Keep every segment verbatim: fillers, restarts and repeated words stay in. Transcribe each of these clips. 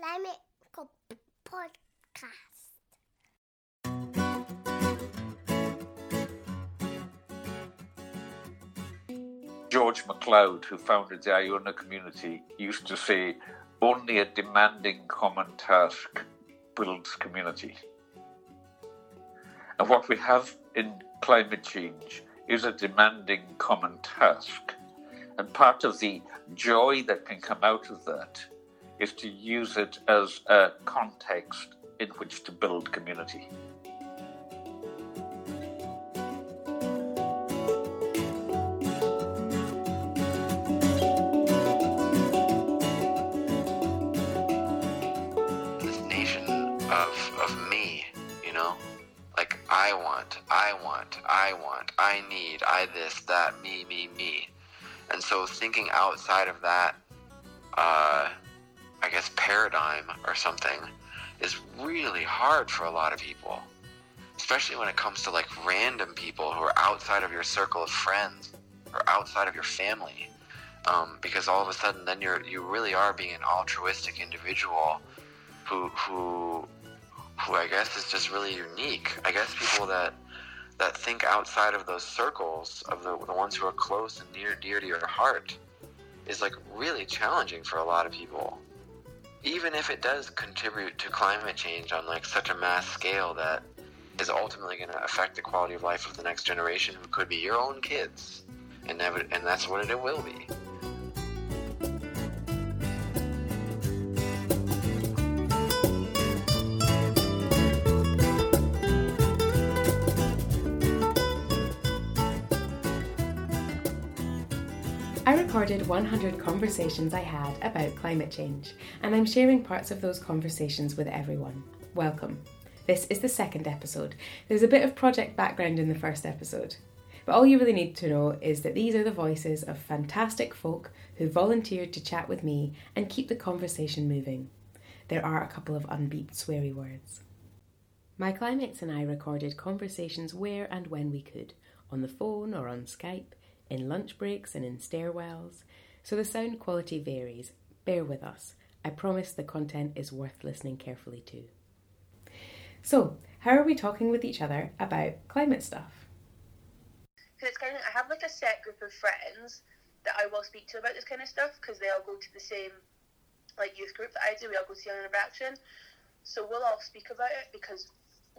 Climate Cop Podcast. George MacLeod, who founded the Iona Community, used to say, "Only a demanding common task builds community." And what we have in climate change is a demanding common task. And part of the joy that can come out of that is to use it as a context in which to build community. This nation of of me, you know, like I want, I want, I want, I need, I this, that, me, me, me. And so thinking outside of that, uh, I guess, paradigm or something is really hard for a lot of people, especially when it comes to like random people who are outside of your circle of friends or outside of your family, um, because all of a sudden then you're you really are being an altruistic individual who who who I guess is just really unique. I guess people that that think outside of those circles of the, the ones who are close and near dear to your heart is like really challenging for a lot of people. Even if it does contribute to climate change on like such a mass scale that is ultimately going to affect the quality of life of the next generation, who could be your own kids, and ev- and that's what it will be. I recorded one hundred conversations I had about climate change, and I'm sharing parts of those conversations with everyone. Welcome. This is the second episode. There's a bit of project background in the first episode, but all you really need to know is that these are the voices of fantastic folk who volunteered to chat with me and keep the conversation moving. There are a couple of unbeeped sweary words. My climates and I recorded conversations where and when we could, on the phone or on Skype, in lunch breaks and in stairwells, so the sound quality varies. Bear with us. I promise the content is worth listening carefully to. So, how are we talking with each other about climate stuff? Because it's kind of, I have like a set group of friends that I will speak to about this kind of stuff, because they all go to the same like youth group that I do. We all go to Younger Interaction, so we'll all speak about it because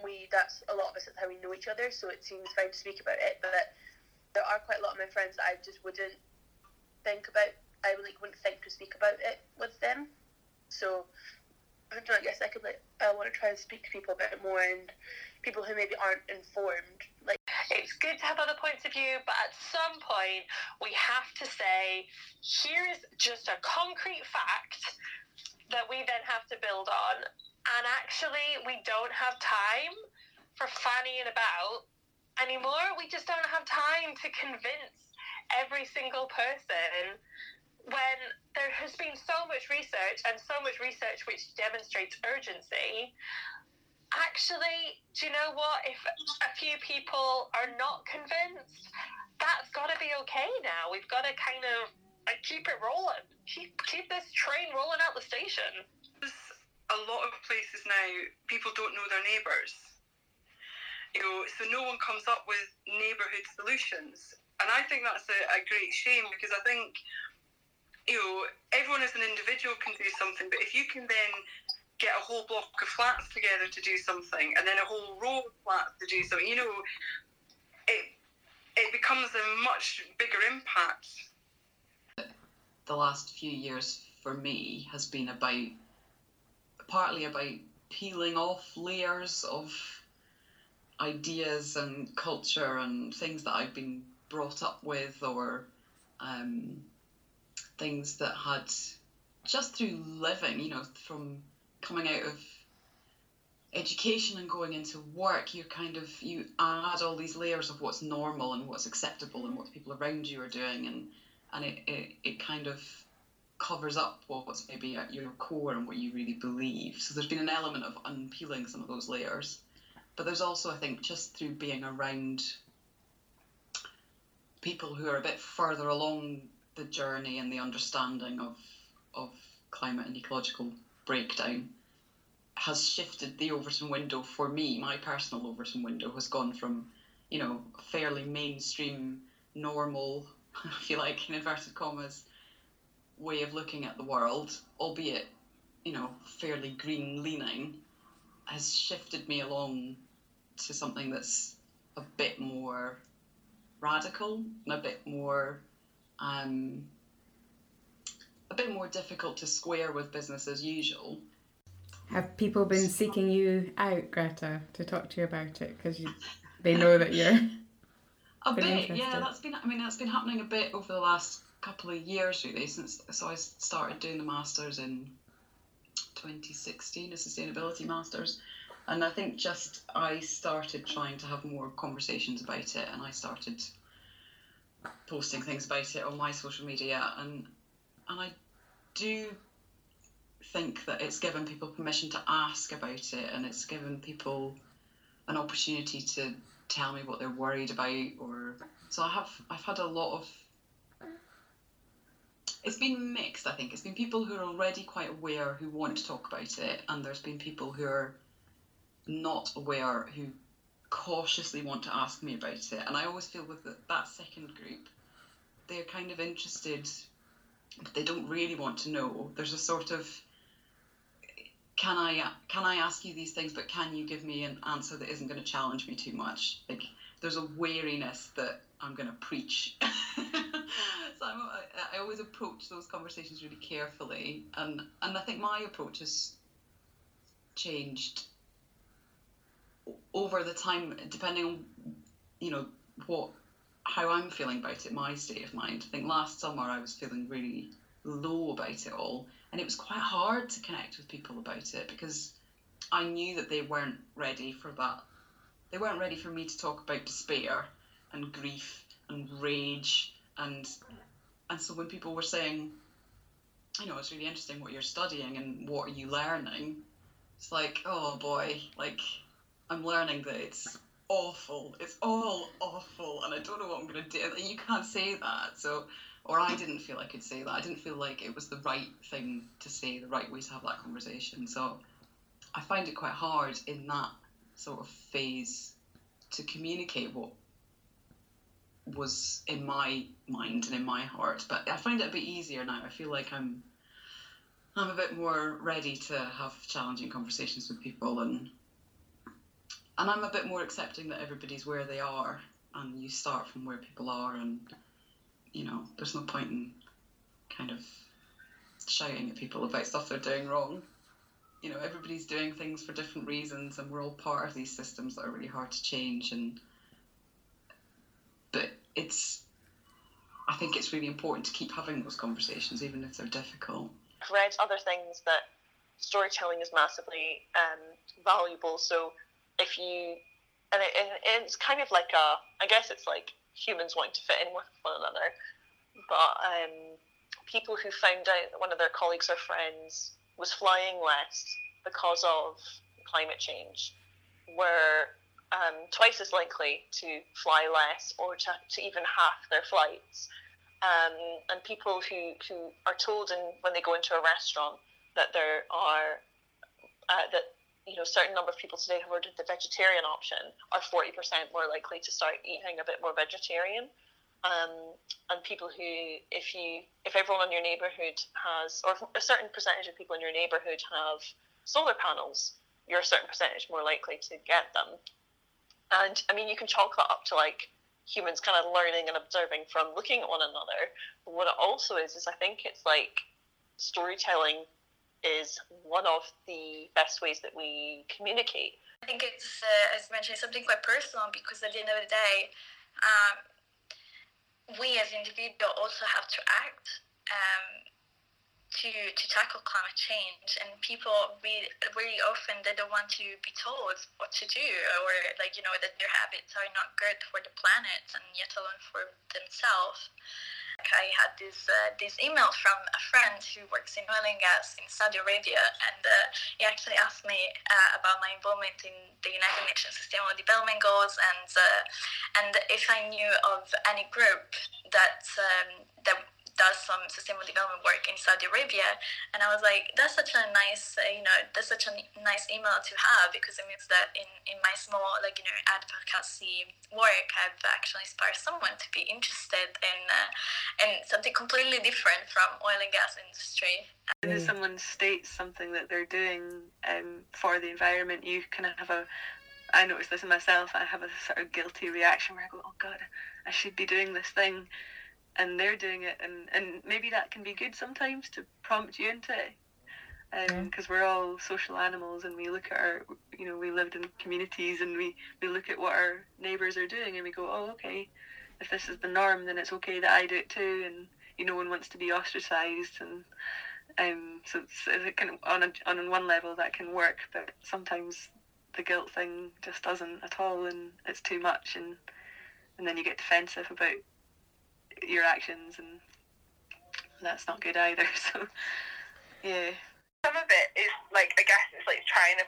we that's a lot of us. That's how we know each other, so it seems fine to speak about it, but. There are quite a lot of my friends that I just wouldn't think about. I like wouldn't think to speak about it with them. So I don't know, I guess I could like I want to try and speak to people about it more, and people who maybe aren't informed. Like it's good to have other points of view, but at some point we have to say, here is just a concrete fact that we then have to build on. And actually, we don't have time for fannying about anymore. We just don't have time to convince every single person when there has been so much research and so much research which demonstrates urgency. Actually, do you know what? If a few people are not convinced, that's got to be okay now. We've got to kind of like, keep it rolling. Keep, keep this train rolling out the station. There's a lot of places now, people don't know their neighbours. You know, so no one comes up with neighbourhood solutions. And I think that's a, a great shame, because I think, you know, everyone as an individual can do something, but if you can then get a whole block of flats together to do something, and then a whole row of flats to do something, you know, it it becomes a much bigger impact. The last few years for me has been about, partly about peeling off layers of ideas and culture and things that I've been brought up with, or um, things that had just through living, you know, from coming out of education and going into work, you're kind of, you add all these layers of what's normal and what's acceptable and what people around you are doing, and, and it, it, it kind of covers up what's maybe at your core and what you really believe. So there's been an element of unpeeling some of those layers. But there's also, I think, just through being around people who are a bit further along the journey and the understanding of of climate and ecological breakdown has shifted the Overton window for me. My personal Overton window has gone from, you know, fairly mainstream, normal, if you like, in inverted commas, way of looking at the world, albeit, you know, fairly green leaning, has shifted me along to something that's a bit more radical and a bit more um, a bit more difficult to square with business as usual. Have people been seeking you out, Greta, to talk to you about it because they know that you're a bit interested? Yeah, that's been I mean that's been happening a bit over the last couple of years really, since so I started doing the masters in twenty sixteen, a sustainability masters, and I think just I started trying to have more conversations about it, and I started posting things about it on my social media, and and I do think that it's given people permission to ask about it, and it's given people an opportunity to tell me what they're worried about. Or so I have I've had a lot of it's been mixed, I think. It's been people who are already quite aware who want to talk about it, and there's been people who are not aware who cautiously want to ask me about it. And I always feel with the, that second group, they're kind of interested, but they don't really want to know. There's a sort of, can I can I ask you these things, but can you give me an answer that isn't going to challenge me too much? Like, there's a wariness that I'm going to preach. So I'm, I always approach those conversations really carefully, and and I think my approach has changed over the time, depending on, you know, what how I'm feeling about it, my state of mind. I think last summer I was feeling really low about it all, and it was quite hard to connect with people about it because I knew that they weren't ready for that. They weren't ready for me to talk about despair and grief and rage. And and so when people were saying, you know, it's really interesting what you're studying and what are you learning, it's like, oh boy, like I'm learning that it's awful. It's all awful, and I don't know what I'm going to do. You can't say that. So, or I didn't feel I could say that. I didn't feel like it was the right thing to say, the right way to have that conversation. So I find it quite hard in that sort of phase to communicate what was in my mind and in my heart, but I find it a bit easier now. I feel like I'm I'm a bit more ready to have challenging conversations with people, and and I'm a bit more accepting that everybody's where they are, and you start from where people are, and you know, there's no point in kind of shouting at people about stuff they're doing wrong. You know, everybody's doing things for different reasons, and we're all part of these systems that are really hard to change. And but it's, I think it's really important to keep having those conversations, even if they're difficult. I've read other things that storytelling is massively um, valuable. So if you, and, it, and it's kind of like a, I guess it's like humans wanting to fit in with one another, but um, people who found out that one of their colleagues or friends was flying less because of climate change were Um, twice as likely to fly less, or to, to even half their flights. Um, and people who, who are told in, when they go into a restaurant that there are uh, that you know a certain number of people today have ordered the vegetarian option are forty percent more likely to start eating a bit more vegetarian. Um, and people who, if you if everyone in your neighbourhood has, or a certain percentage of people in your neighbourhood have solar panels, you're a certain percentage more likely to get them. And, I mean, you can chalk that up to, like, humans kind of learning and observing from looking at one another. But what it also is, is I think it's, like, storytelling is one of the best ways that we communicate. I think it's, uh, as mentioned, something quite personal, because at the end of the day, um, we as individuals also have to act um, to to tackle climate change, and people really, really often they don't want to be told what to do, or like, you know, that their habits are not good for the planet and yet alone for themselves. Like, I had this uh, this email from a friend who works in oil and gas in Saudi Arabia, and uh, he actually asked me uh, about my involvement in the United Nations Sustainable Development Goals, and uh, and if I knew of any group that um, that does some sustainable development work in Saudi Arabia, and I was like, that's such a nice, uh, you know, that's such a nice email to have, because it means that in, in my small, like, you know, advocacy work, I've actually inspired someone to be interested in uh, in something completely different from oil and gas industry. And if someone states something that they're doing um, for the environment, you kind of have a, I noticed this in myself, I have a sort of guilty reaction where I go, oh God, I should be doing this thing, and they're doing it, and, and maybe that can be good sometimes to prompt you into it, because um, mm. we're all social animals, and we look at our, you know, we lived in communities, and we, we look at what our neighbours are doing, and we go, oh, okay, if this is the norm, then it's okay that I do it too, and you know, no one wants to be ostracised, and um, so it's, it can, on, a, on one level that can work, but sometimes the guilt thing just doesn't at all, and it's too much, and and then you get defensive about your actions, and that's not good either. So yeah, some of it is like, I guess it's like trying to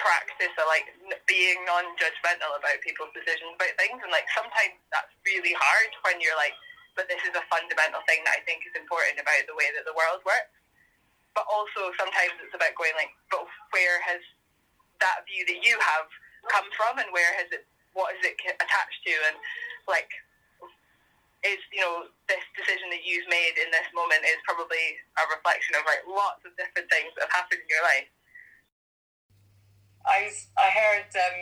practice or like being non-judgmental about people's decisions about things, and like sometimes that's really hard when you're like, but this is a fundamental thing that I think is important about the way that the world works. But also sometimes it's about going like, but where has that view that you have come from, and where has it, what is it attached to, and like, is, you know, this decision that you've made in this moment is probably a reflection of like lots of different things that have happened in your life. I I heard um,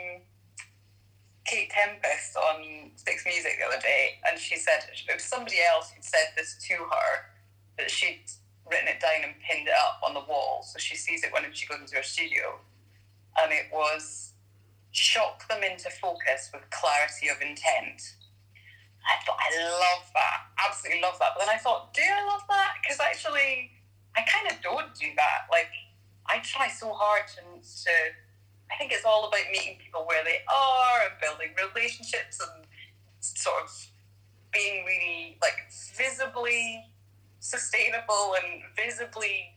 Kate Tempest on Six Music the other day, and she said it was somebody else who'd said this to her, that she'd written it down and pinned it up on the wall, so she sees it whenever she goes into her studio. And it was, shock them into focus with clarity of intent. I thought, I love that, absolutely love that. But then I thought, do I love that? Because actually, I kind of don't do that. Like, I try so hard to, to, I think it's all about meeting people where they are and building relationships and sort of being really, like, visibly sustainable and visibly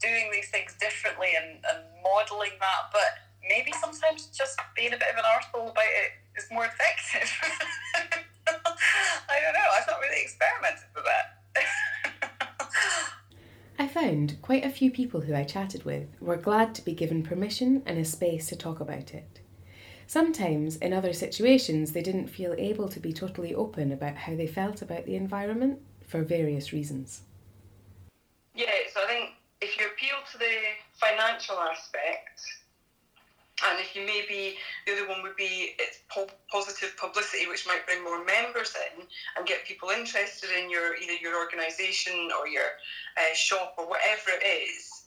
doing these things differently and, and modelling that, but maybe sometimes just being a bit of an arsehole about it is more effective. I don't know, I've not really experimented with that. I found quite a few people who I chatted with were glad to be given permission and a space to talk about it. Sometimes, in other situations, they didn't feel able to be totally open about how they felt about the environment for various reasons. Yeah, so I think if you appeal to the financial aspect, and if you maybe, the other one would be it's po- positive publicity, which might bring more members in and get people interested in your either your organisation or your uh, shop or whatever it is,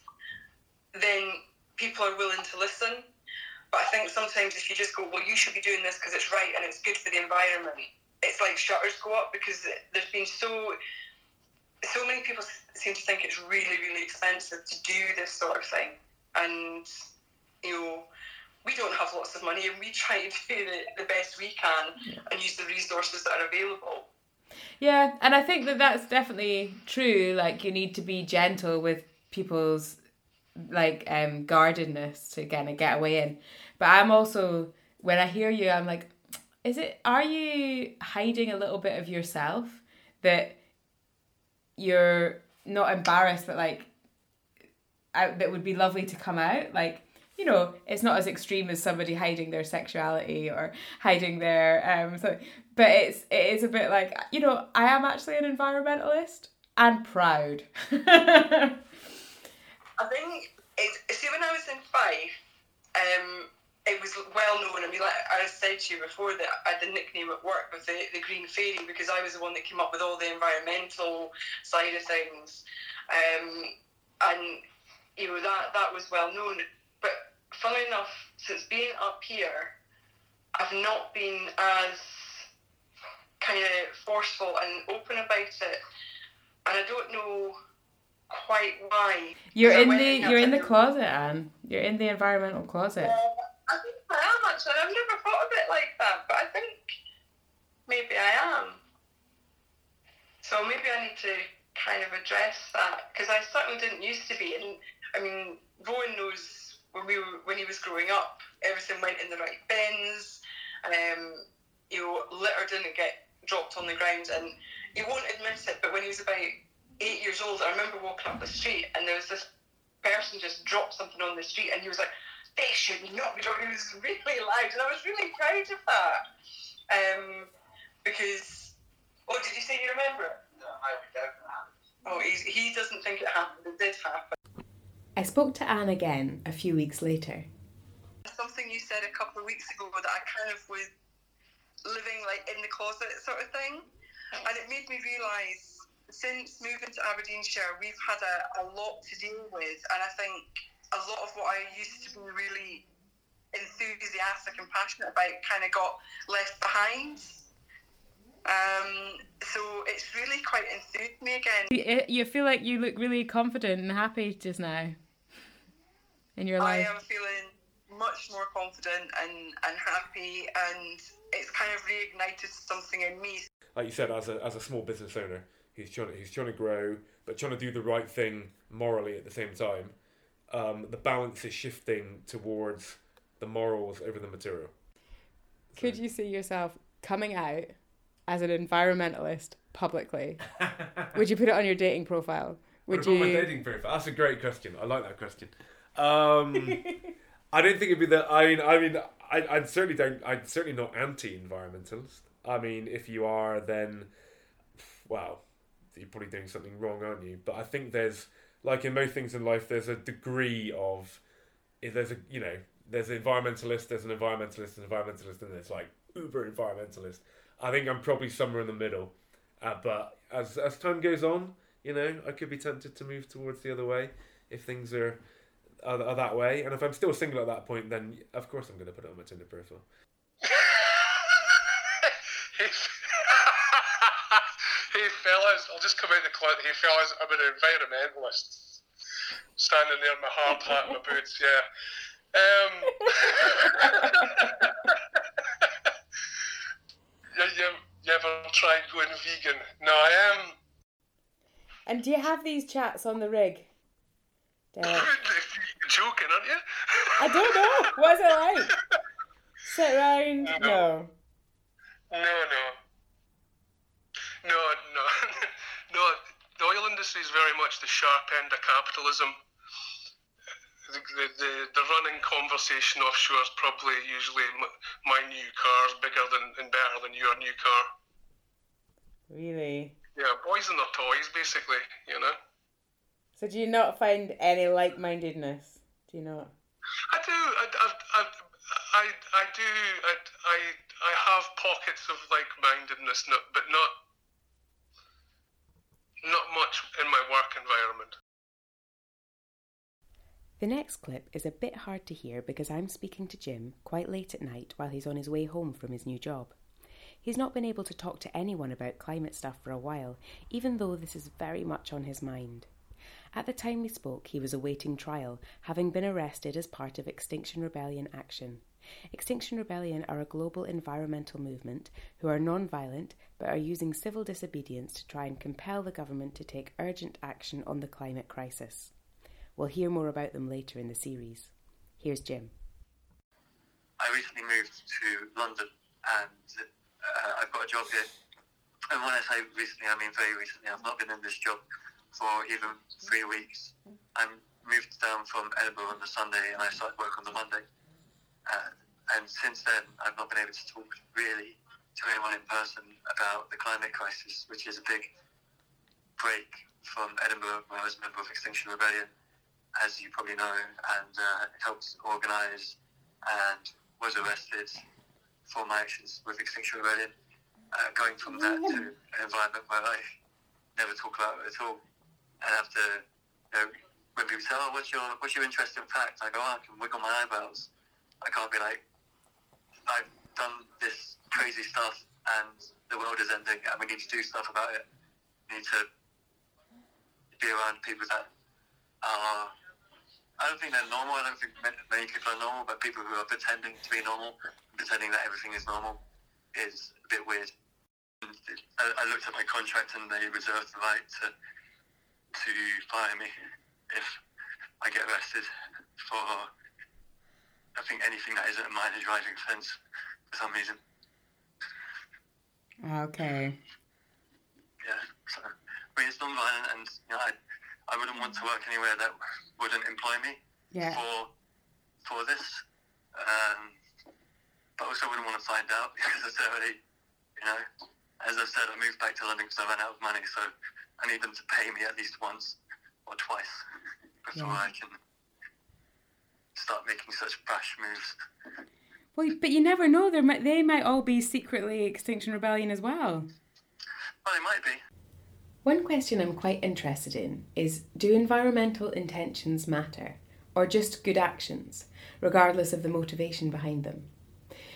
then people are willing to listen. But I think sometimes if you just go, well, you should be doing this because it's right and it's good for the environment, it's like shutters go up, because there's been so... so many people seem to think it's really, really expensive to do this sort of thing. And, you know, we don't have lots of money, and we try to do the, the best we can and use the resources that are available. Yeah, and I think that that's definitely true. Like, you need to be gentle with people's, like, um, guardedness to kind of get away in. But I'm also, when I hear you, I'm like, is it, are you hiding a little bit of yourself that... you're not embarrassed, but like I, that would be lovely to come out, like, you know, it's not as extreme as somebody hiding their sexuality or hiding their um so, but it's it is a bit like, you know, I am actually an environmentalist and proud. I think it, see when I was in Fife, um it was well known. I mean, like I said to you before, that I had the nickname at work of the, the Green Fairy, because I was the one that came up with all the environmental side of things. Um, and, you know, that, that was well known. But funnily enough, since being up here, I've not been as kind of forceful and open about it. And I don't know quite why. You're in the you're in the closet, Anne. You're in the environmental closet. Uh, I think I am, actually. I've never thought of it like that, but I think maybe I am. So maybe I need to kind of address that, because I certainly didn't used to be. And I mean, Rowan knows when we were, when he was growing up, everything went in the right bins. Um, you know, litter didn't get dropped on the ground, and he won't admit it, but when he was about eight years old, I remember walking up the street and there was this person just dropped something on the street and he was like, they should not be dropping. It was really loud and I was really proud of that. Um, because, oh, did you say you remember it? No, I don't know. Oh, he's, he doesn't think it happened. It did happen. I spoke to Anne again a few weeks later. Something you said a couple of weeks ago that I kind of was living like in the closet sort of thing, and it made me realise since moving to Aberdeenshire we've had a, a lot to deal with, and I think a lot of what I used to be really enthusiastic and passionate about kind of got left behind. Um, so it's really quite enthused me again. You, you feel like you look really confident and happy just now in your life. I am feeling much more confident and, and happy, and it's kind of reignited something in me. Like you said, as a as a small business owner who's trying to, who's trying to grow but trying to do the right thing morally at the same time, um, the balance is shifting towards the morals over the material. So. Could you see yourself coming out as an environmentalist publicly? Would you put it on your dating profile? Would you? On my dating profile? That's a great question. I like that question. Um, I don't think it'd be that. I mean, I mean, I, I certainly don't. I'm certainly not anti-environmentalist. I mean, if you are, then, well, you're probably doing something wrong, aren't you? But I think there's, like in most things in life, there's a degree of, if there's a, you know, there's an environmentalist, there's an environmentalist, an environmentalist, and there's like uber environmentalist. I think I'm probably somewhere in the middle. Uh, but as as time goes on, you know, I could be tempted to move towards the other way if things are, are, are that way. And if I'm still single at that point, then of course I'm going to put it on my Tinder profile. Hey fellas, I'll just come out the closet. Hey fellas, I'm an environmentalist. Standing there in my hard hat and my boots, yeah. Um, you, you, you ever tried going vegan? No, I am. And do you have these chats on the rig? You're joking, aren't you? I don't know. What's it like? Sit round? No. No, no. no. No, no, no. The oil industry is very much the sharp end of capitalism. The the, the, the running conversation offshore is probably usually my new car is bigger than and better than your new car. Really? Yeah, boys and their toys, basically. You know. So do you not find any like-mindedness? Do you not? I do. I I I I, I do. I, I I have pockets of like-mindedness, but not. Not much in my work environment. The next clip is a bit hard to hear because I'm speaking to Jim quite late at night while he's on his way home from his new job. He's not been able to talk to anyone about climate stuff for a while, even though this is very much on his mind. At the time we spoke, he was awaiting trial, having been arrested as part of Extinction Rebellion action. Extinction Rebellion are a global environmental movement who are non-violent but are using civil disobedience to try and compel the government to take urgent action on the climate crisis. We'll hear more about them later in the series. Here's Jim. I recently moved to London and uh, I've got a job here. And when I say recently, I mean very recently. I've not been in this job for even three weeks. I moved down from Edinburgh on the Sunday and I started work on the Monday. Uh, and since then, I've not been able to talk really to anyone in person about the climate crisis, which is a big break from Edinburgh, where I was a member of Extinction Rebellion, as you probably know, and uh, helped organise and was arrested for my actions with Extinction Rebellion. Uh, going from that to an environment where I never talk about it at all. And after, you know, when people say, oh, what's your, what's your interesting fact? I go, oh, I can wiggle my eyebrows. I can't be like, I've done this crazy stuff and the world is ending and we need to do stuff about it. We need to be around people that are, I don't think they're normal, I don't think many people are normal, but people who are pretending to be normal, pretending that everything is normal, is a bit weird. I looked at my contract and they reserved the right to, to fire me if I get arrested for... I think anything that isn't a minor driving offence for some reason. Okay. yeah, so, I mean, it's non-violent, and you know, I, I wouldn't want to work anywhere that wouldn't employ me yeah. for for this. Um, but also, wouldn't want to find out because it's already, you know, as I said, I moved back to London because I ran out of money, so I need them to pay me at least once or twice before yeah. I can start making such brash moves. Well, but you never know. They might, they might all be secretly Extinction Rebellion as well. Well, they might be. One question I'm quite interested in is, do environmental intentions matter, or just good actions, regardless of the motivation behind them?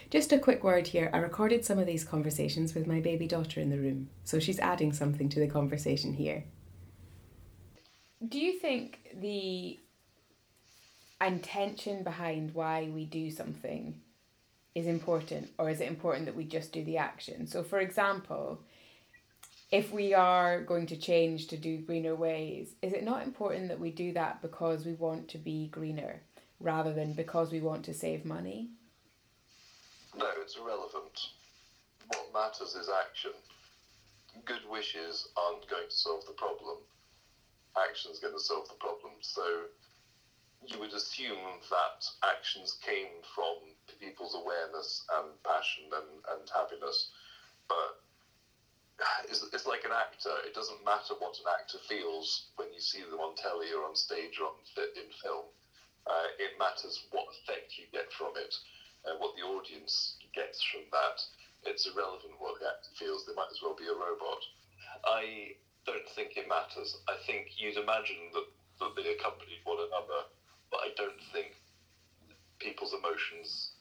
Just a quick word here, I recorded some of these conversations with my baby daughter in the room, so she's adding something to the conversation here. Do you think the intention behind why we do something is important, or is it important that we just do the action? So, for example, if we are going to change to do greener ways, is it not important that we do that because we want to be greener rather than because we want to save money? No, it's irrelevant. What matters is action. Good wishes aren't going to solve the problem. Action's going to solve the problem. So you would assume that actions came from people's awareness and passion and, and happiness. But it's, it's like an actor. It doesn't matter what an actor feels when you see them on telly or on stage or on, in film. Uh, it matters what effect you get from it. Uh, what the audience gets from that, it's irrelevant what the actor feels. They might as well be a robot. I don't think it matters. I think you'd imagine that, that they accompanied one another, but I don't think people's emotions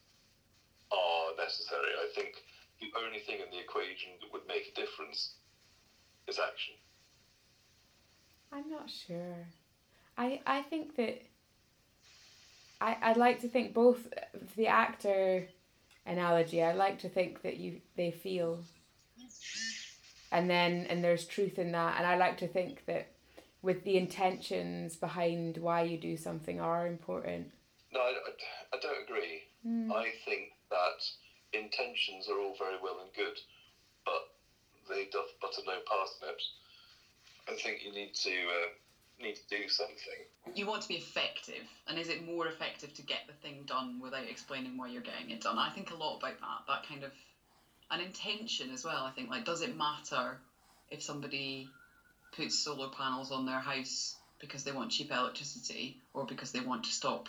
are necessary. I think the only thing in the equation that would make a difference is action. I'm not sure. I, I think that... I, I'd like to think both the actor analogy, I like to think that you they feel and then and there's truth in that, and I like to think that with the intentions behind why you do something are important. No, I, I don't agree. Mm. I think that intentions are all very well and good, but they doth butter no parsnips. I think you need to... Uh, need to do something. You want to be effective, and is it more effective to get the thing done without explaining why you're getting it done? I think a lot about that, that kind of an intention as well. I think, like, does it matter if somebody puts solar panels on their house because they want cheap electricity or because they want to stop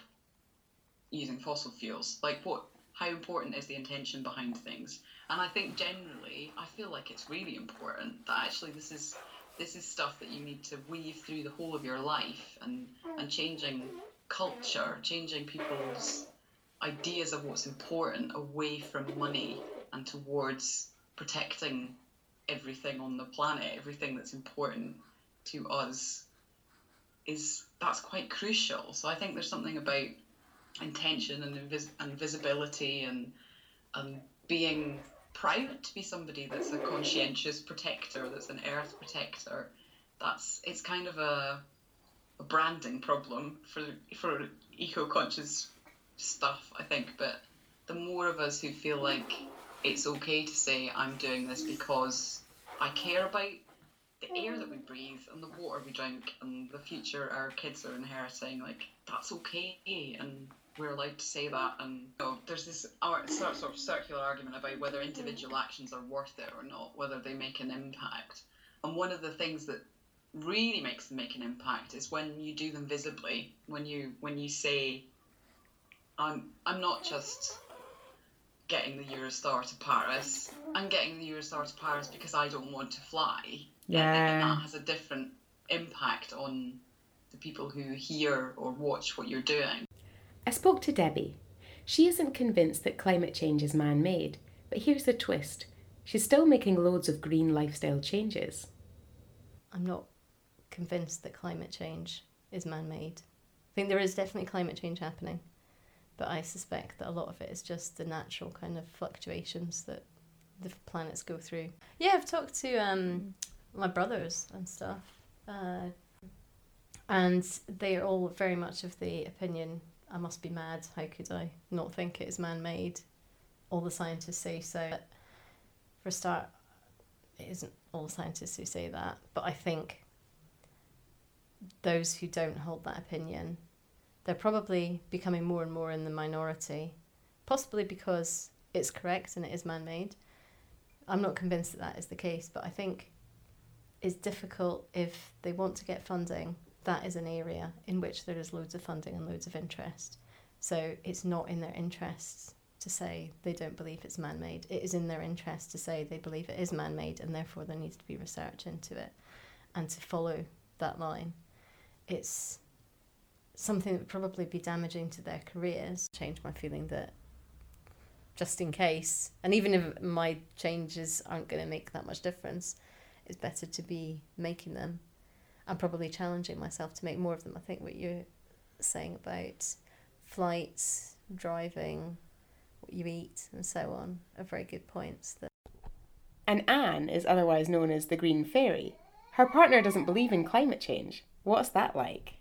using fossil fuels? Like, what, how important is the intention behind things? And I think generally, I feel like it's really important that actually this is This is stuff that you need to weave through the whole of your life, and, and changing culture, changing people's ideas of what's important away from money and towards protecting everything on the planet, everything that's important to us, is that's quite crucial. So I think there's something about intention and, invis- and visibility and, and being... proud to be somebody that's a conscientious protector, that's an earth protector. That's it's kind of a, a branding problem for for eco-conscious stuff, I think. But the more of us who feel like it's okay to say I'm doing this because I care about the air that we breathe and the water we drink and the future our kids are inheriting, like that's okay, and we're allowed to say that. And you know, there's this art, sort of circular argument about whether individual actions are worth it or not, whether they make an impact. And one of the things that really makes them make an impact is when you do them visibly, when you when you say, I'm, I'm not just getting the Eurostar to Paris, I'm getting the Eurostar to Paris because I don't want to fly. Yeah. And that has a different impact on the people who hear or watch what you're doing. I spoke to Debbie. She isn't convinced that climate change is man-made, but here's the twist. She's still making loads of green lifestyle changes. I'm not convinced that climate change is man-made. I think there is definitely climate change happening, but I suspect that a lot of it is just the natural kind of fluctuations that the planets go through. Yeah, I've talked to um, my brothers and stuff, uh, and they are all very much of the opinion I must be mad, how could I not think it is man-made? All the scientists say so. But for a start, it isn't all scientists who say that, but I think those who don't hold that opinion, they're probably becoming more and more in the minority, possibly because it's correct and it is man-made. I'm not convinced that that is the case, but I think it's difficult if they want to get funding. That is an area in which there is loads of funding and loads of interest. So it's not in their interests to say they don't believe it's man-made. It is in their interest to say they believe it is man-made and therefore there needs to be research into it and to follow that line. It's something that would probably be damaging to their careers. Change my feeling that just in case, and even if my changes aren't going to make that much difference, it's better to be making them. I'm probably challenging myself to make more of them. I think what you're saying about flights, driving, what you eat and so on are very good points. That... And Anne is otherwise known as the Green Fairy. Her partner doesn't believe in climate change. What's that like?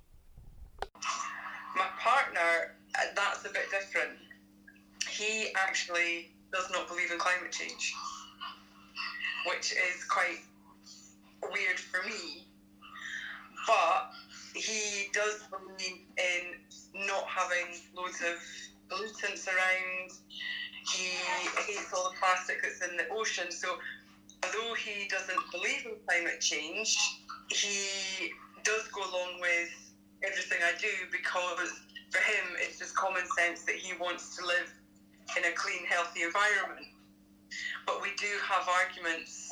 My partner, that's a bit different. He actually does not believe in climate change, which is quite weird for me. But he does believe in not having loads of pollutants around. He hates all the plastic that's in the ocean. So although he doesn't believe in climate change, he does go along with everything I do because for him it's just common sense that he wants to live in a clean, healthy environment. But we do have arguments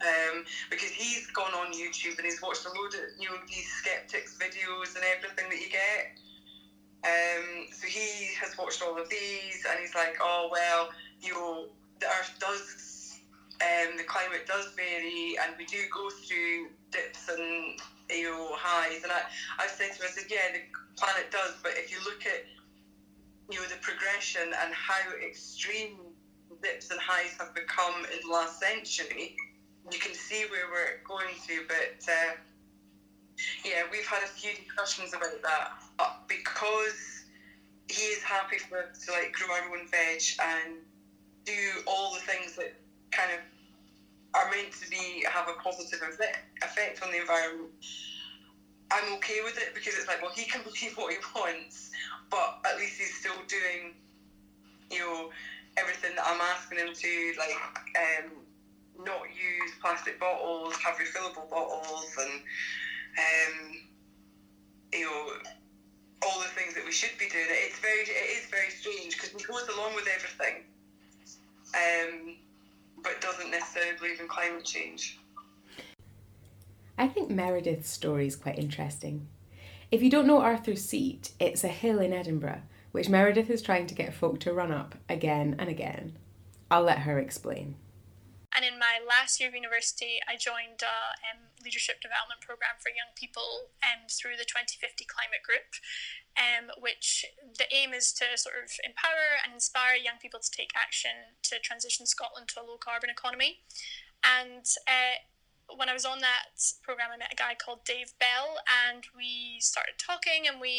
um, because he's gone on YouTube and he's watched a load of you know, these skeptics videos and everything that you get. Um, so he has watched all of these and he's like, oh, well, you know, the earth does, um, the climate does vary and we do go through dips and, you know, highs. And I, I've said to him, I said, yeah, the planet does, but if you look at, you know, the progression and how extreme dips and highs have become in the last century, you can see where we're going to. But uh, yeah, we've had a few discussions about that. But because he is happy for us to like grow our own veg and do all the things that kind of are meant to be have a positive effect on the environment, I'm okay with it because it's like, well, he can believe what he wants, but at least he's still doing, you know, everything that I'm asking him to, like, um, not use plastic bottles, have refillable bottles, and, um, you know, all the things that we should be doing. It's very, it is very strange because he goes along with everything, um, but doesn't necessarily believe in climate change. I think Meredith's story is quite interesting. If you don't know Arthur's Seat, it's a hill in Edinburgh, which Meredith is trying to get folk to run up again and again. I'll let her explain. And in my last year of university, I joined a um, leadership development programme for young people um, through the twenty fifty Climate Group, um, which the aim is to sort of empower and inspire young people to take action to transition Scotland to a low-carbon economy. And... Uh, When I was on that programme, I met a guy called Dave Bell, and we started talking, and we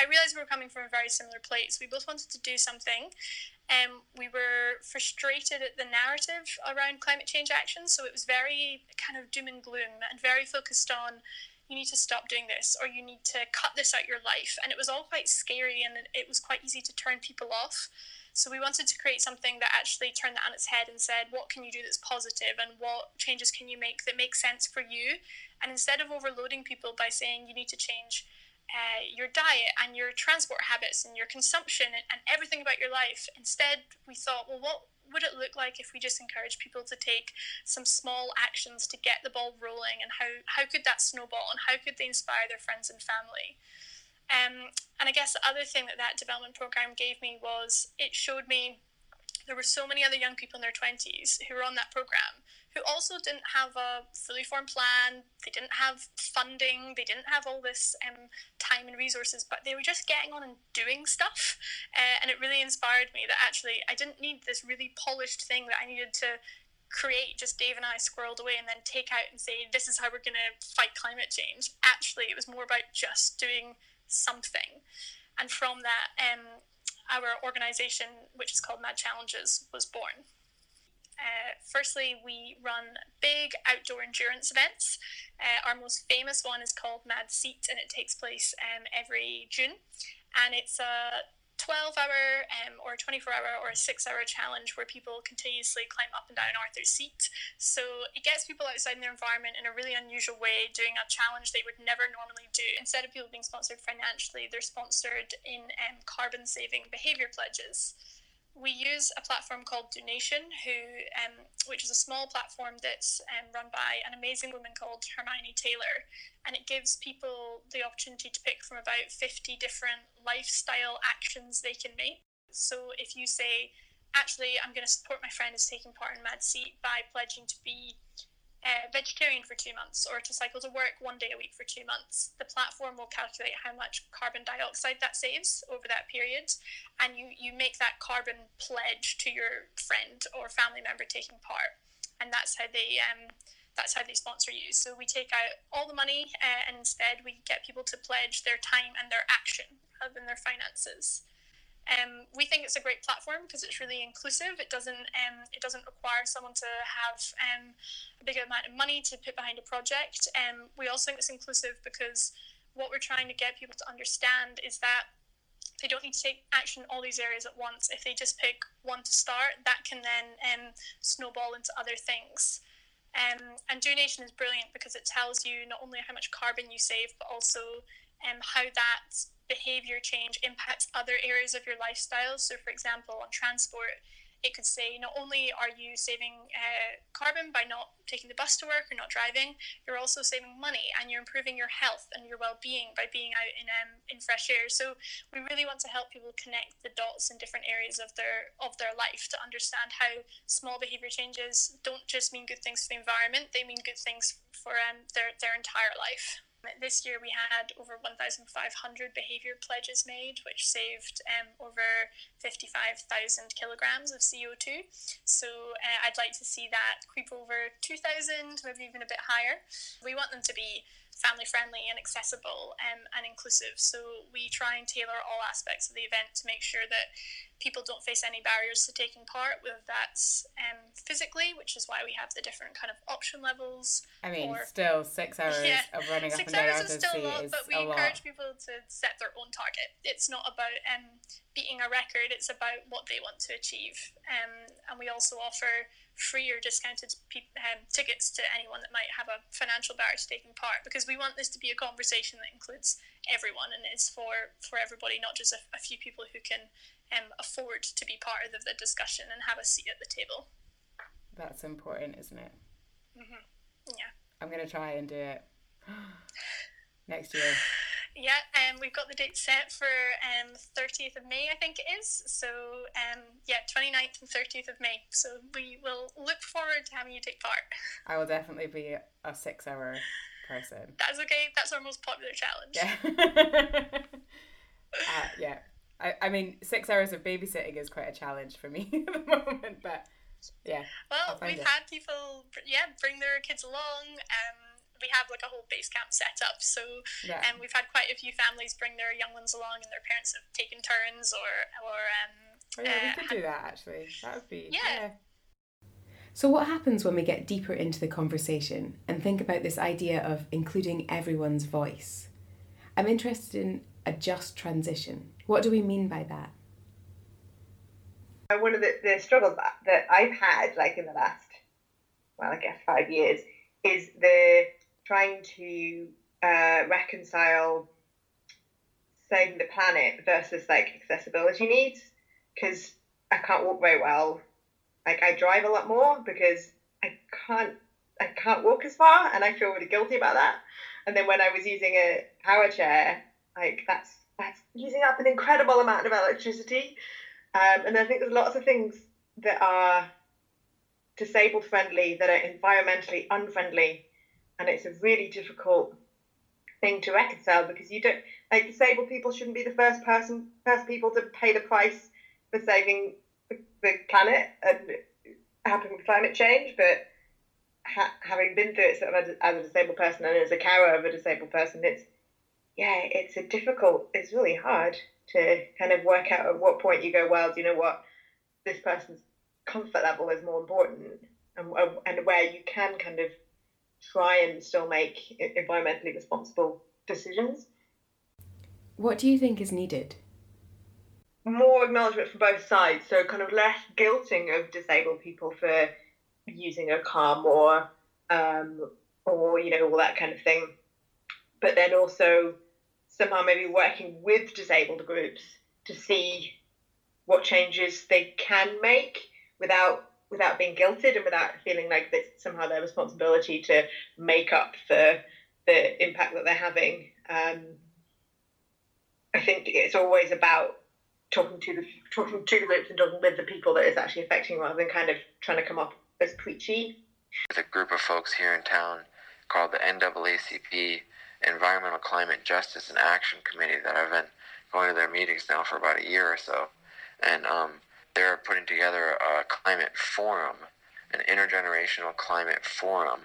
I realised we were coming from a very similar place. We both wanted to do something, and um, we were frustrated at the narrative around climate change action, so it was very kind of doom and gloom, and very focused on, you need to stop doing this, or you need to cut this out your life, and it was all quite scary, and it was quite easy to turn people off. So we wanted to create something that actually turned that on its head and said, what can you do that's positive and what changes can you make that make sense for you? And instead of overloading people by saying you need to change uh, your diet and your transport habits and your consumption and, and everything about your life, instead we thought, well, what would it look like if we just encourage people to take some small actions to get the ball rolling, and how, how could that snowball and how could they inspire their friends and family? Um, and I guess the other thing that that development programme gave me was it showed me there were so many other young people in their twenties who were on that programme who also didn't have a fully formed plan, they didn't have funding, they didn't have all this um, time and resources, but they were just getting on and doing stuff. Uh, and it really inspired me that actually I didn't need this really polished thing that I needed to create, just Dave and I squirreled away and then take out and say, this is how we're going to fight climate change. Actually, it was more about just doing something. And from that, um, our organisation, which is called Mad Challenges, was born. Uh, firstly, we run big outdoor endurance events. Uh, our most famous one is called Mad Seat, and it takes place um, every June. And it's a twelve-hour um, or a twenty-four-hour or a six-hour challenge where people continuously climb up and down Arthur's Seat. So it gets people outside in their environment in a really unusual way, doing a challenge they would never normally do. Instead of people being sponsored financially, they're sponsored in um, carbon-saving behaviour pledges. We use a platform called Do Nation, who, um, which is a small platform that's um, run by an amazing woman called Hermione Taylor, and it gives people the opportunity to pick from about fifty different lifestyle actions they can make. So if you say, actually, I'm going to support my friend who's taking part in Mad Seat by pledging to be Uh, vegetarian for two months or to cycle to work one day a week for two months. The platform will calculate how much carbon dioxide that saves over that period, and you, you make that carbon pledge to your friend or family member taking part, and that's how they um that's how they sponsor you. So we take out all the money uh, and instead we get people to pledge their time and their action rather than their finances. Um, we think it's a great platform because it's really inclusive. It doesn't um, it doesn't require someone to have um, a big amount of money to put behind a project. Um, we also think it's inclusive because what we're trying to get people to understand is that they don't need to take action in all these areas at once. If they just pick one to start, that can then um, snowball into other things. Um, and Do Nation is brilliant because it tells you not only how much carbon you save, but also um, how that behaviour change impacts other areas of your lifestyle. So, for example, on transport, it could say not only are you saving uh, carbon by not taking the bus to work or not driving, you're also saving money and you're improving your health and your well-being by being out in um, in fresh air. So we really want to help people connect the dots in different areas of their of their life to understand how small behaviour changes don't just mean good things for the environment, they mean good things for um, their, their entire life. This year we had over one thousand five hundred behaviour pledges made, which saved um, over fifty-five thousand kilograms of C O two. So uh, I'd like to see that creep over two thousand, maybe even a bit higher. We want them to be family friendly and accessible um, and inclusive. So we try and tailor all aspects of the event to make sure that people don't face any barriers to taking part, whether that's um, physically, which is why we have the different kind of option levels. I mean, or, still six hours yeah, of running up and down Arthur's Seat is a lot. Six hours is still a lot, but we encourage people to set their own target. It's not about um, beating a record, it's about what they want to achieve. Um, and we also offer free or discounted um, tickets to anyone that might have a financial barrier to taking part, because we want this to be a conversation that includes everyone and is for, for everybody, not just a, a few people who can um, afford to be part of the discussion and have a seat at the table. That's important, isn't it? Mm-hmm. Yeah. I'm going to try and do it next year. Yeah, and um, we've got the date set for um thirtieth of May, I think it is. So um yeah, twenty-ninth and thirtieth of May. So we will look forward to having you take part. I will definitely be a six-hour person. That's okay. That's our most popular challenge. Yeah. uh, yeah. I I mean, six hours of babysitting is quite a challenge for me at the moment, but yeah. Well, we've it. had people yeah bring their kids along. Um, we have like a whole base camp set up, so yeah. And we've had quite a few families bring their young ones along and their parents have taken turns or or um oh, yeah, uh, we could have... do that actually that would be yeah. yeah So what happens when we get deeper into the conversation and think about this idea of including everyone's voice? I'm interested in a just transition. What do we mean by that? One of the, the struggles that, that I've had like in the last well I guess five years is the trying to uh, reconcile saving the planet versus like accessibility needs, because I can't walk very well. Like I drive a lot more because I can't I can't walk as far, and I feel really guilty about that. And then when I was using a power chair, like that's that's using up an incredible amount of electricity. Um, and I think there's lots of things that are disabled friendly that are environmentally unfriendly. And it's a really difficult thing to reconcile, because you don't like disabled people shouldn't be the first person, first people to pay the price for saving the, the planet and helping with climate change. But ha- having been through it sort of as a disabled person and as a carer of a disabled person, it's yeah, it's a difficult. It's really hard to kind of work out at what point you go, well, do you know what, this person's comfort level is more important, and, and where you can kind of try and still make environmentally responsible decisions. What do you think is needed? More acknowledgement from both sides, so kind of less guilting of disabled people for using a car more, um, or, you know, all that kind of thing. But then also somehow maybe working with disabled groups to see what changes they can make without without being guilted and without feeling like that's somehow their responsibility to make up for the impact that they're having. Um, I think it's always about talking to the talking to the groups and talking with the people that it's actually affecting, rather than kind of trying to come up as preachy. There's a group of folks here in town called the N double A C P Environmental Climate Justice and Action Committee that I've been going to their meetings now for about a year or so, and um, they're putting together a climate forum, an intergenerational climate forum,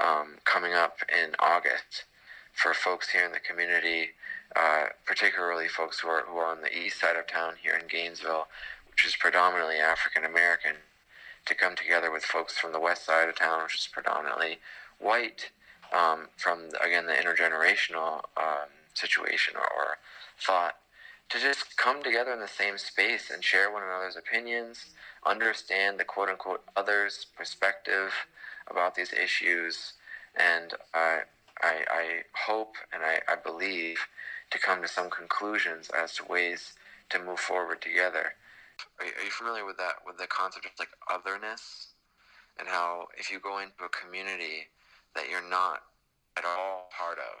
um, coming up in August for folks here in the community. Uh, particularly folks who are, who are on the east side of town here in Gainesville, which is predominantly African American, to come together with folks from the west side of town, which is predominantly white, um, from, again, the intergenerational um, situation or, or thought, to just come together in the same space and share one another's opinions, understand the quote-unquote other's perspective about these issues, and uh, I, I hope and I, I believe to come to some conclusions as to ways to move forward together. Are you, are you familiar with that, with the concept of like otherness, and how if you go into a community that you're not at all part of,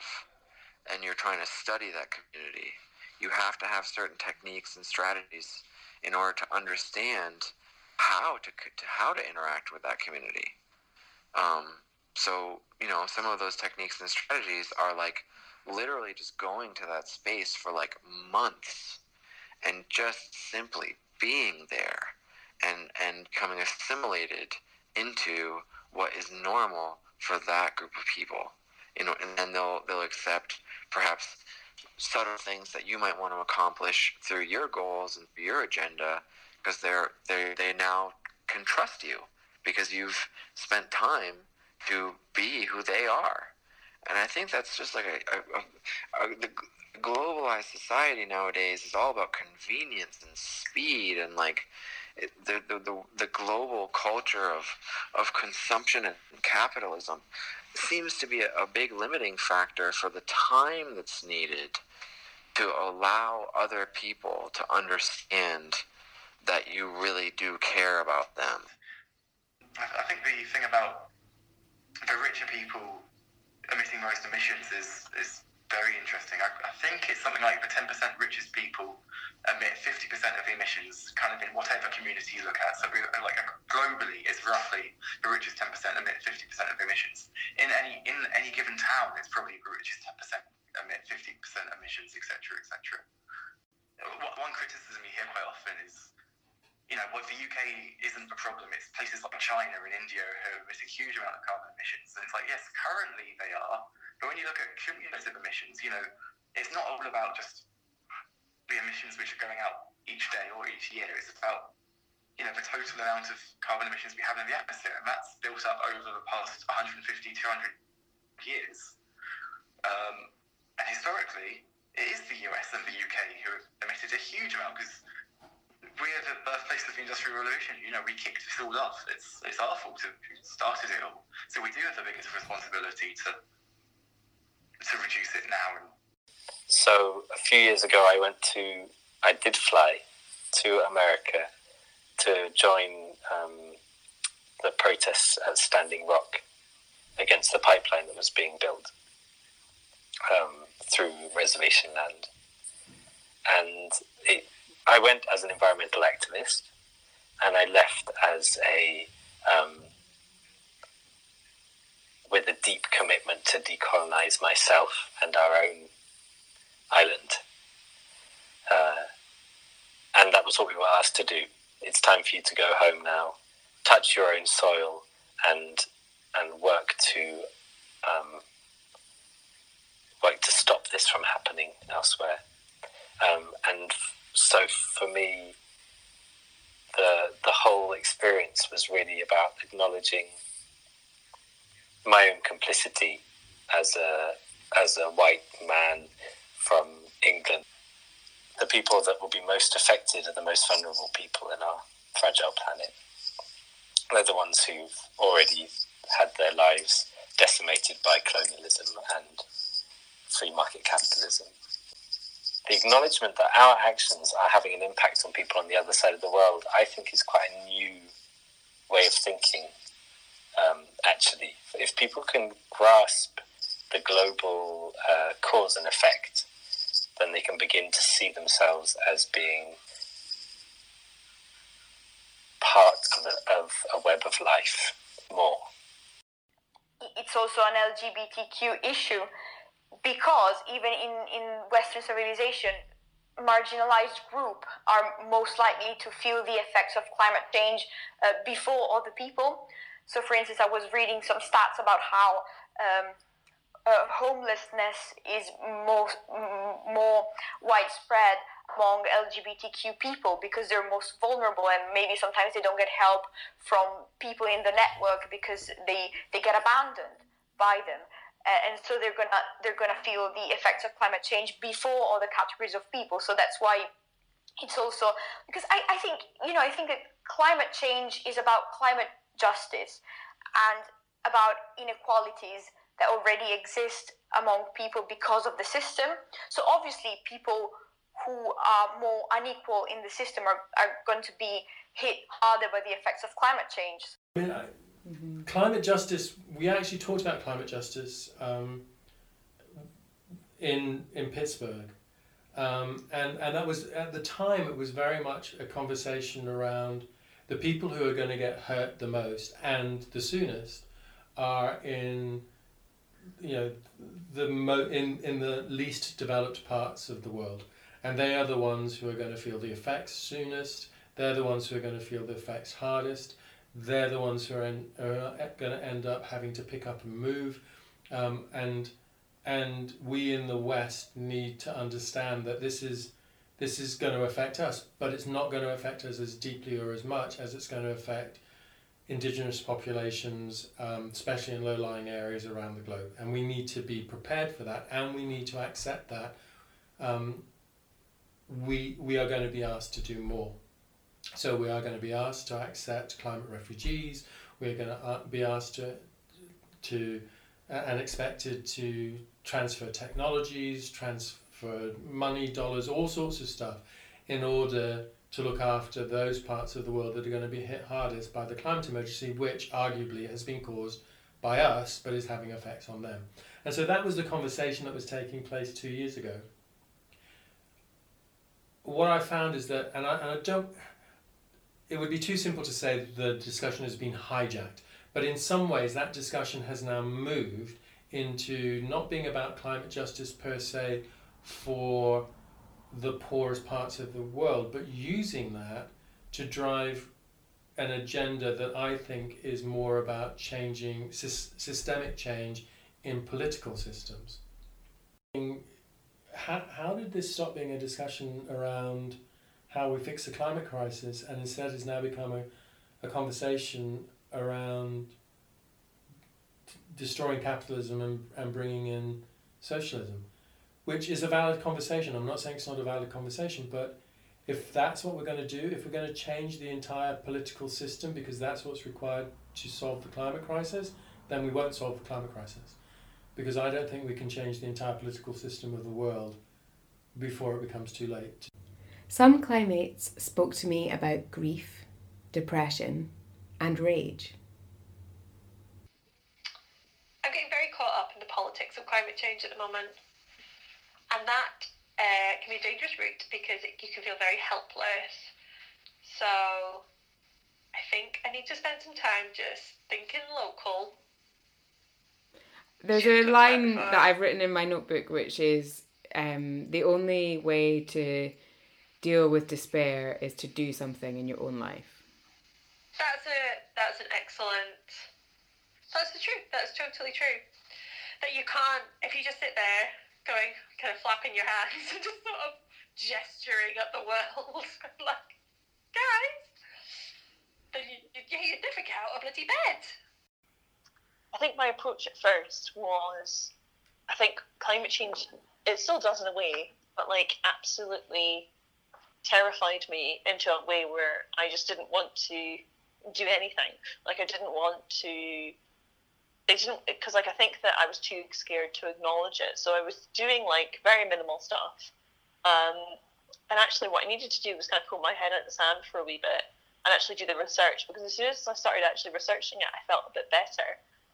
and you're trying to study that community, you have to have certain techniques and strategies in order to understand how to, to how to interact with that community. Um, so, you know, some of those techniques and strategies are like literally just going to that space for like months and just simply being there and and coming assimilated into what is normal for that group of people, you know, and then they'll they'll accept perhaps subtle things that you might want to accomplish through your goals and your agenda, because they're they they now can trust you because you've spent time to be who they are. And I think that's just like a, a, a, a the globalized society nowadays is all about convenience and speed, and like it, the, the the the global culture of of consumption and capitalism seems to be a, a big limiting factor for the time that's needed to allow other people to understand that you really do care about them. I think the thing about the richer people emitting most emissions is, is very interesting. I, I think it's something like the ten percent richest people emit fifty percent of the emissions, kind of in whatever community you look at. So, we, like globally, it's roughly the richest ten percent emit fifty percent of the emissions. In any in any given town, it's probably the richest ten percent emit fifty percent emissions, et cetera, et cetera. One criticism you hear quite often is, you know, what the U K isn't a problem, it's places like China and India who emit a huge amount of carbon emissions. And it's like, yes, currently they are, but when you look at cumulative emissions, you know, it's not all about just the emissions which are going out each day or each year. It's about, you know, the total amount of carbon emissions we have in the atmosphere, and that's built up over the past one hundred fifty, two hundred years. Um, and historically, it is the U S and the U K who have emitted a huge amount, because we're the birthplace of the Industrial Revolution. You know, we kicked this all off. It's it's our fault who started it all. So we do have the biggest responsibility to to reduce it now. So a few years ago, I went to, I did fly to America to join um, the protests at Standing Rock against the pipeline that was being built um, through reservation land, and it. I went as an environmental activist, and I left as a um, with a deep commitment to decolonize myself and our own island. Uh, and that was what we were asked to do. It's time for you to go home now, touch your own soil, and and work to um, work to stop this from happening elsewhere. Um, and. So for me, the the whole experience was really about acknowledging my own complicity as a as a white man from England. The people that will be most affected are the most vulnerable people in our fragile planet. They're the ones who've already had their lives decimated by colonialism and free market capitalism. The acknowledgement that our actions are having an impact on people on the other side of the world, I think, is quite a new way of thinking, um, actually. If people can grasp the global uh, cause and effect, then they can begin to see themselves as being part of a, of a web of life more. It's also an L G B T Q issue, because even in, in Western civilization, marginalized groups are most likely to feel the effects of climate change uh, before other people. So, for instance, I was reading some stats about how um, Uh, homelessness is more, more widespread among L G B T Q people, because they're most vulnerable, and maybe sometimes they don't get help from people in the network because they, they get abandoned by them. Uh, and so they're gonna they're gonna feel the effects of climate change before other categories of people. So that's why it's also, because I, I think, you know, I think that climate change is about climate justice and about inequalities that already exist among people because of the system. So obviously people who are more unequal in the system are, are going to be hit harder by the effects of climate change. I mean, I, mm-hmm. Climate justice, we actually talked about climate justice um, in in Pittsburgh. Um, and, and that was, at the time, it was very much a conversation around the people who are going to get hurt the most and the soonest are in... you know, the mo- in, in the least developed parts of the world. And they are the ones who are going to feel the effects soonest. They're the ones who are going to feel the effects hardest. They're the ones who are, in, are going to end up having to pick up and move. Um, and and we in the West need to understand that this is this is going to affect us, but it's not going to affect us as deeply or as much as it's going to affect indigenous populations, um, especially in low-lying areas around the globe. And we need to be prepared for that, and we need to accept that um, we we are going to be asked to do more. So we are going to be asked to accept climate refugees, we're going to be asked to, to uh, and expected to transfer technologies, transfer money, dollars, all sorts of stuff in order to look after those parts of the world that are going to be hit hardest by the climate emergency, which arguably has been caused by us, but is having effects on them. And so that was the conversation that was taking place two years ago. What I found is that, and I, and I don't, it would be too simple to say that the discussion has been hijacked, but in some ways that discussion has now moved into not being about climate justice per se for the poorest parts of the world, but using that to drive an agenda that I think is more about changing sy- systemic change in political systems. How, how did this stop being a discussion around how we fix the climate crisis, and instead has now become a, a conversation around t- destroying capitalism and, and bringing in socialism? Which is a valid conversation. I'm not saying it's not a valid conversation, but if that's what we're going to do, if we're going to change the entire political system because that's what's required to solve the climate crisis, then we won't solve the climate crisis. Because I don't think we can change the entire political system of the world before it becomes too late. Some climates spoke to me about grief, depression, and rage. I'm getting very caught up in the politics of climate change at the moment. And that uh, can be a dangerous route, because it, you can feel very helpless. So I think I need to spend some time just thinking local. There's a line that I've written in my notebook, which is um, the only way to deal with despair is to do something in your own life. That's a that's an excellent. That's the truth. That's totally true. That you can't, if you just sit there, going kind of flapping your hands and just sort of gesturing at the world, like, guys, out of bloody bed. I think my approach at first was, I think climate change, it still does in a way, but like absolutely terrified me into a way where I just didn't want to do anything. Like I didn't want to, I didn't, because like I think that I was too scared to acknowledge it. So I was doing like very minimal stuff. Um, and actually what I needed to do was kind of pull my head out of the sand for a wee bit and actually do the research, because as soon as I started actually researching it, I felt a bit better.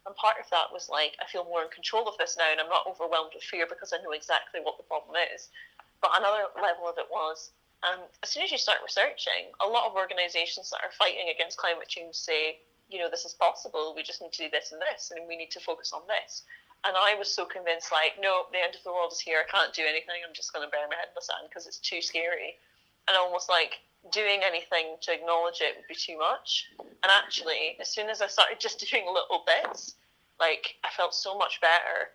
And part of that was like, I feel more in control of this now and I'm not overwhelmed with fear because I know exactly what the problem is. But another level of it was, um, as soon as you start researching, a lot of organisations that are fighting against climate change say, you know, this is possible, we just need to do this and this, and we need to focus on this. And I was so convinced, like, no, the end of the world is here, I can't do anything, I'm just going to bury my head in the sand because it's too scary. And almost like doing anything to acknowledge it would be too much. And actually, as soon as I started just doing little bits, like, I felt so much better.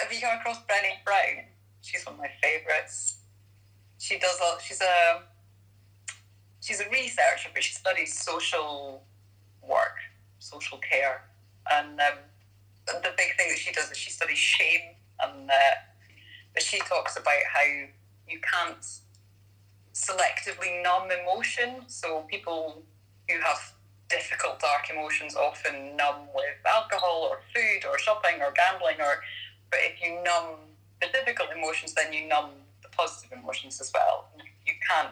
Have you come across Brené Brown? She's one of my favourites. She does a, she's a, she's a researcher, but she studies social work, social care. And um, the big thing that she does is she studies shame. And uh, but she talks about how you can't selectively numb emotion. So people who have difficult, dark emotions often numb with alcohol or food or shopping or gambling. Or but if you numb the difficult emotions, then you numb the positive emotions as well. You can't.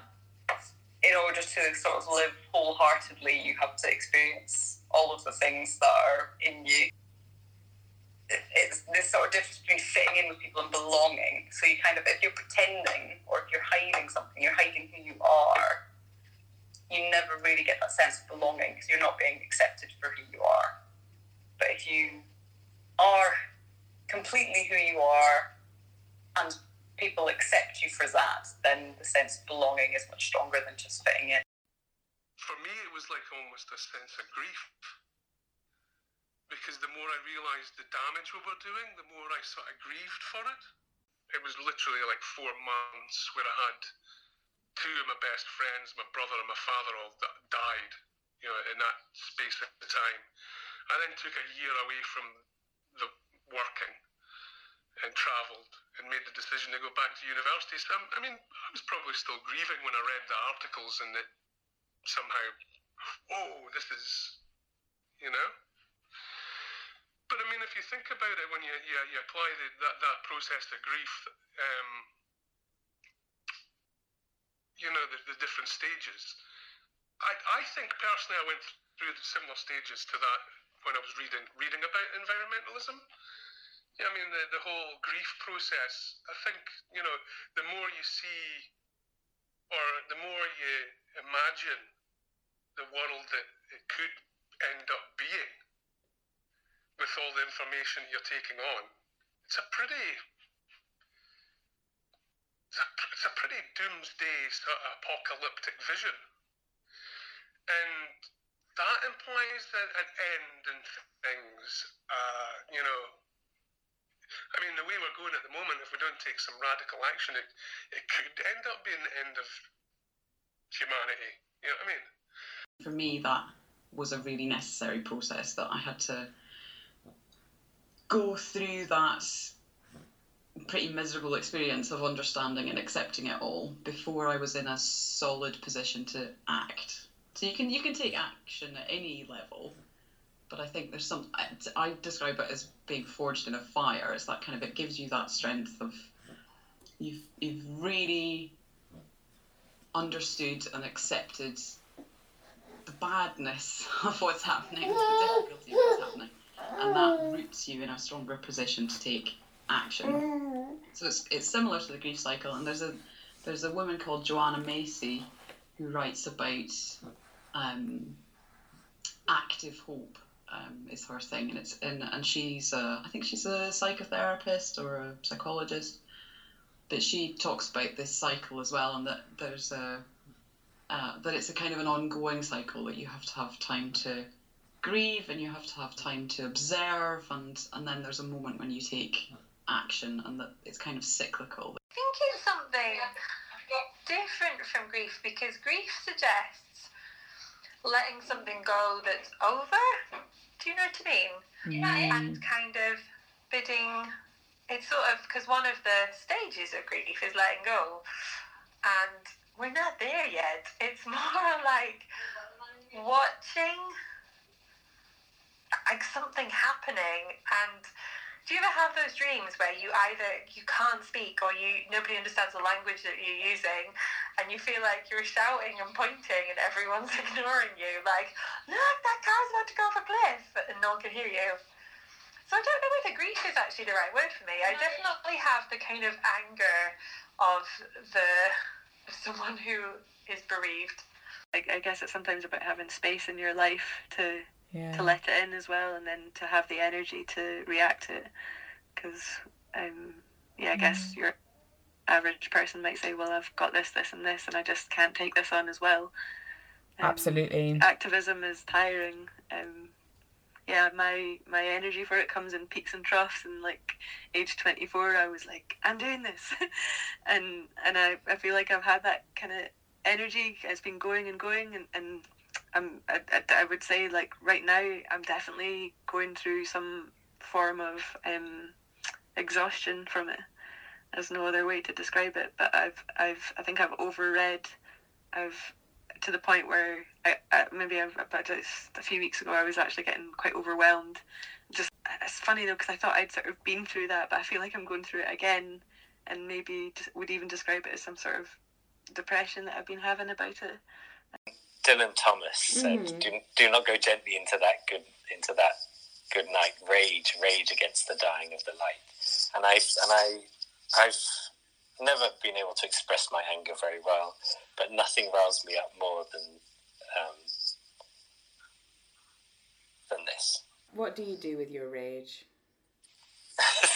In order to sort of live wholeheartedly, you have to experience all of the things that are in you. It's this sort of difference between fitting in with people and belonging. So you kind of, if you're pretending or if you're hiding something, you're hiding who you are, you never really get that sense of belonging because you're not being accepted for who you are. But if you are completely who you are and people accept you for that, then the sense of belonging is much stronger than just fitting in. For me, it was like almost a sense of grief. Because the more I realised the damage we were doing, the more I sort of grieved for it. It was literally like four months where I had two of my best friends, my brother and my father, all died, you know, in that space at the time. I then took a year away from the working and travelled and made the decision to go back to university. So, I mean, I was probably still grieving when I read the articles and that somehow, oh, this is, you know. But I mean, if you think about it, when you you, you apply the, that that process to grief, um, you know, the, the different stages. I I think personally, I went through similar stages to that when I was reading reading about environmentalism. Yeah, I mean, the, the whole grief process. I think, you know, the more you see, or the more you imagine the world that it could end up being, with all the information you're taking on, it's a pretty, it's a, it's a pretty doomsday sort of apocalyptic vision, and that implies that an end in things. Uh, you know, I mean, the way we're going at the moment, if we don't take some radical action, it it could end up being the end of humanity. You know what I mean? For me, that was a really necessary process that I had to go through, that pretty miserable experience of understanding and accepting it all before I was in a solid position to act. So you can you can take action at any level, but I think there's some, I, I describe it as being forged in a fire. It's that kind of, it gives you that strength of you've you've really understood and accepted the badness of what's happening, the difficulty of what's happening. And that roots you in a stronger position to take action. So it's it's similar to the grief cycle. And there's a there's a woman called Joanna Macy who writes about um, active hope um, is her thing, and it's in, and she's a, I think she's a psychotherapist or a psychologist, but she talks about this cycle as well, and that there's a uh, that it's a kind of an ongoing cycle that you have to have time to grieve and you have to have time to observe, and and then there's a moment when you take action, and that it's kind of cyclical. I think it's something different from grief, because grief suggests letting something go that's over. Do you know what I mean? Mm. And kind of bidding, it's sort of, because one of the stages of grief is letting go, and we're not there yet. It's more like watching like something happening. And do you ever have those dreams where you either you can't speak or you nobody understands the language that you're using, and you feel like you're shouting and pointing and everyone's ignoring you, like, look, that car's about to go off a cliff, and no one can hear you? So I don't know whether grief is actually the right word for me. I definitely have the kind of anger of the of someone who is bereaved. I, I guess it's sometimes about having space in your life to yeah. to let it in as well, and then to have the energy to react to it, because um, yeah, I guess mm. your average person might say, well, I've got this, this and this, and I just can't take this on as well. Um, Absolutely. Activism is tiring. Um, yeah, my, my energy for it comes in peaks and troughs, and like age twenty-four, I was like, I'm doing this. and and I, I feel like I've had that kind of energy. It's been going and going, and, and I'm, I, I would say, like, right now I'm definitely going through some form of um, exhaustion from it. There's no other way to describe it, but I've, I've, I think I've overread, I've, to the point where I, I maybe I've, about a few weeks ago I was actually getting quite overwhelmed. Just, it's funny though, because I thought I'd sort of been through that, but I feel like I'm going through it again, and maybe just would even describe it as some sort of depression that I've been having about it. Dylan Thomas said, mm. do, do not go gently into that good into that good night rage rage against the dying of the light. And I and I I've never been able to express my anger very well, but nothing riles me up more than um, than this. What do you do with your rage?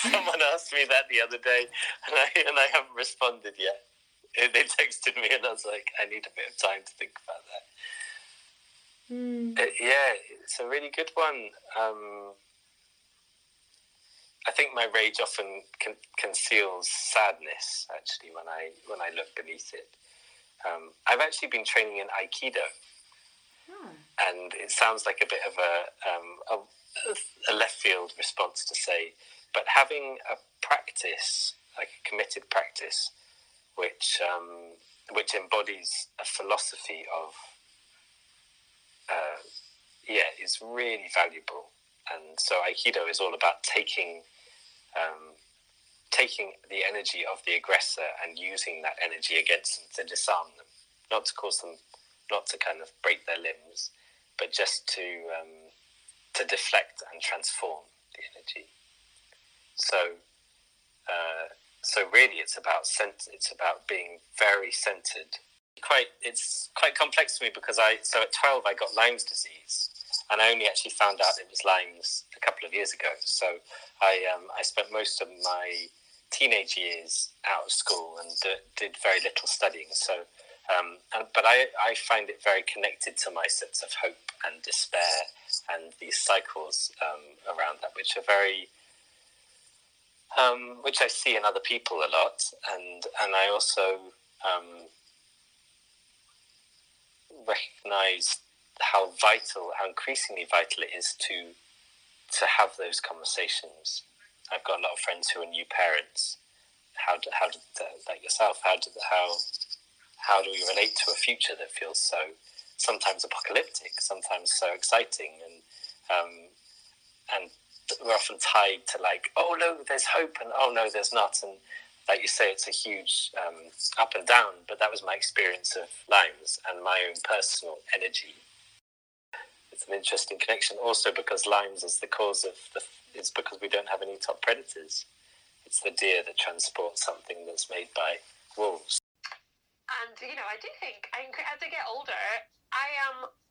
Someone asked me that the other day, and I and I haven't responded yet. They texted me, and I was like, I need a bit of time to think about that. Mm. It, yeah, it's a really good one. Um, I think my rage often con- conceals sadness, actually, when I when I look beneath it. Um, I've actually been training in Aikido, hmm. and it sounds like a bit of a, um, a, a left-field response to say, but having a practice, like a committed practice, which um, which embodies a philosophy of, uh, yeah, is really valuable. And so Aikido is all about taking um, taking the energy of the aggressor and using that energy against them to disarm them, not to cause them, not to kind of break their limbs, but just to um, to deflect and transform the energy. So. Uh, So really, it's about cent- it's about being very centered. Quite, it's quite complex for me because I. So at twelve, I got Lyme's disease, and I only actually found out it was Lyme's a couple of years ago. So I um, I spent most of my teenage years out of school and d- did very little studying. So, um, and, but I I find it very connected to my sense of hope and despair and these cycles um, around that, which are very. Um, which I see in other people a lot, and and I also um, recognise how vital, how increasingly vital it is to to have those conversations. I've got a lot of friends who are new parents. How do, how do, like yourself? How do how how do we relate to a future that feels so sometimes apocalyptic, sometimes so exciting, and um, and we're often tied to like, oh no, there's hope, and oh no, there's not. And like you say, it's a huge um, up and down, but that was my experience of Lyme's and my own personal energy. It's an interesting connection also because Lyme's is the cause of the, it's because we don't have any top predators. It's the deer that transports something that's made by wolves. And, you know, I do think I, as I get older, I am... Um...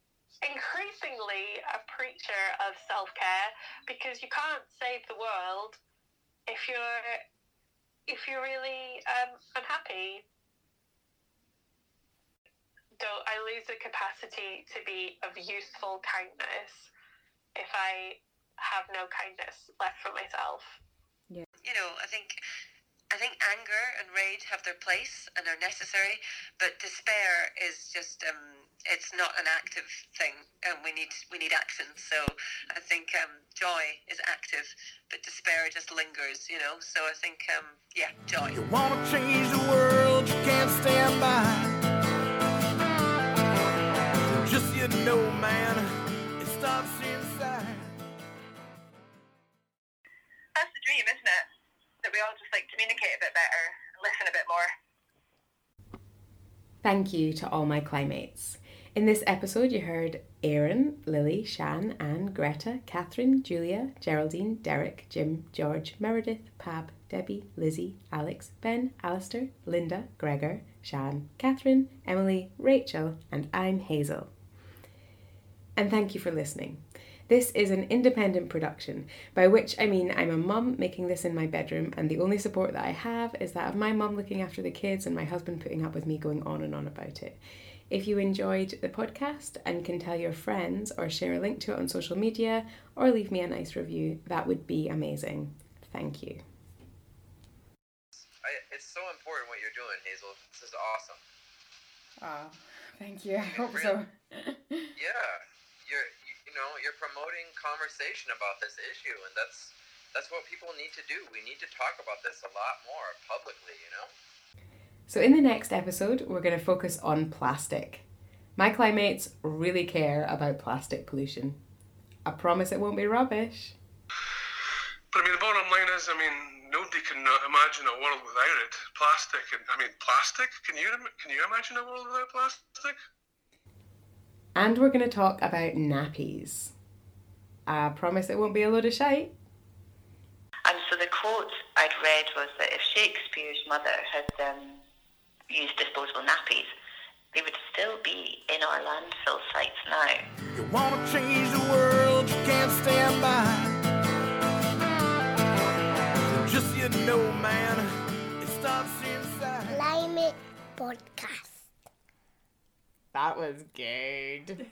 increasingly a preacher of self-care, because you can't save the world if you're if you're really um, unhappy. Don't I lose the capacity to be of useful kindness if I have no kindness left for myself? Yeah, you know, I think I I think anger and rage have their place and are necessary, but despair is just, um, it's not an active thing, and we need we need action. So I think um, joy is active, but despair just lingers, you know. So I think, um, yeah, joy. You want to change the world, you can't stand by. Just, you know, man, it stops inside. That's the dream, isn't it? That we all just like communicate a bit better, listen a bit more. Thank you to all my climates. In this episode, you heard Erin, Lily, Shan, Anne, Greta, Catherine, Julia, Geraldine, Derek, Jim, George, Meredith, Pab, Debbie, Lizzie, Alex, Ben, Alistair, Linda, Gregor, Shan, Catherine, Emily, Rachel, and I'm Hazel. And thank you for listening. This is an independent production, by which I mean I'm a mum making this in my bedroom, and the only support that I have is that of my mum looking after the kids and my husband putting up with me going on and on about it. If you enjoyed the podcast and can tell your friends or share a link to it on social media or leave me a nice review, that would be amazing. Thank you. I, it's so important what you're doing, Hazel. This is awesome. Oh, thank you. I hope so. Yeah. You're... You know, you're promoting conversation about this issue, and that's that's what people need to do. We need to talk about this a lot more publicly, you know? So in the next episode, we're going to focus on plastic. My climates really care about plastic pollution. I promise it won't be rubbish. But I mean, the bottom line is, I mean, nobody can imagine a world without it. Plastic, and I mean, plastic? Can you can you imagine a world without plastic? And we're going to talk about nappies. I promise it won't be a load of shite. And so the quote I'd read was that if Shakespeare's mother had um, used disposable nappies, they would still be in our landfill sites now. You want to change the world, you can't stand by. Just, you know, man, it stops inside. Climate Podcast. That was good.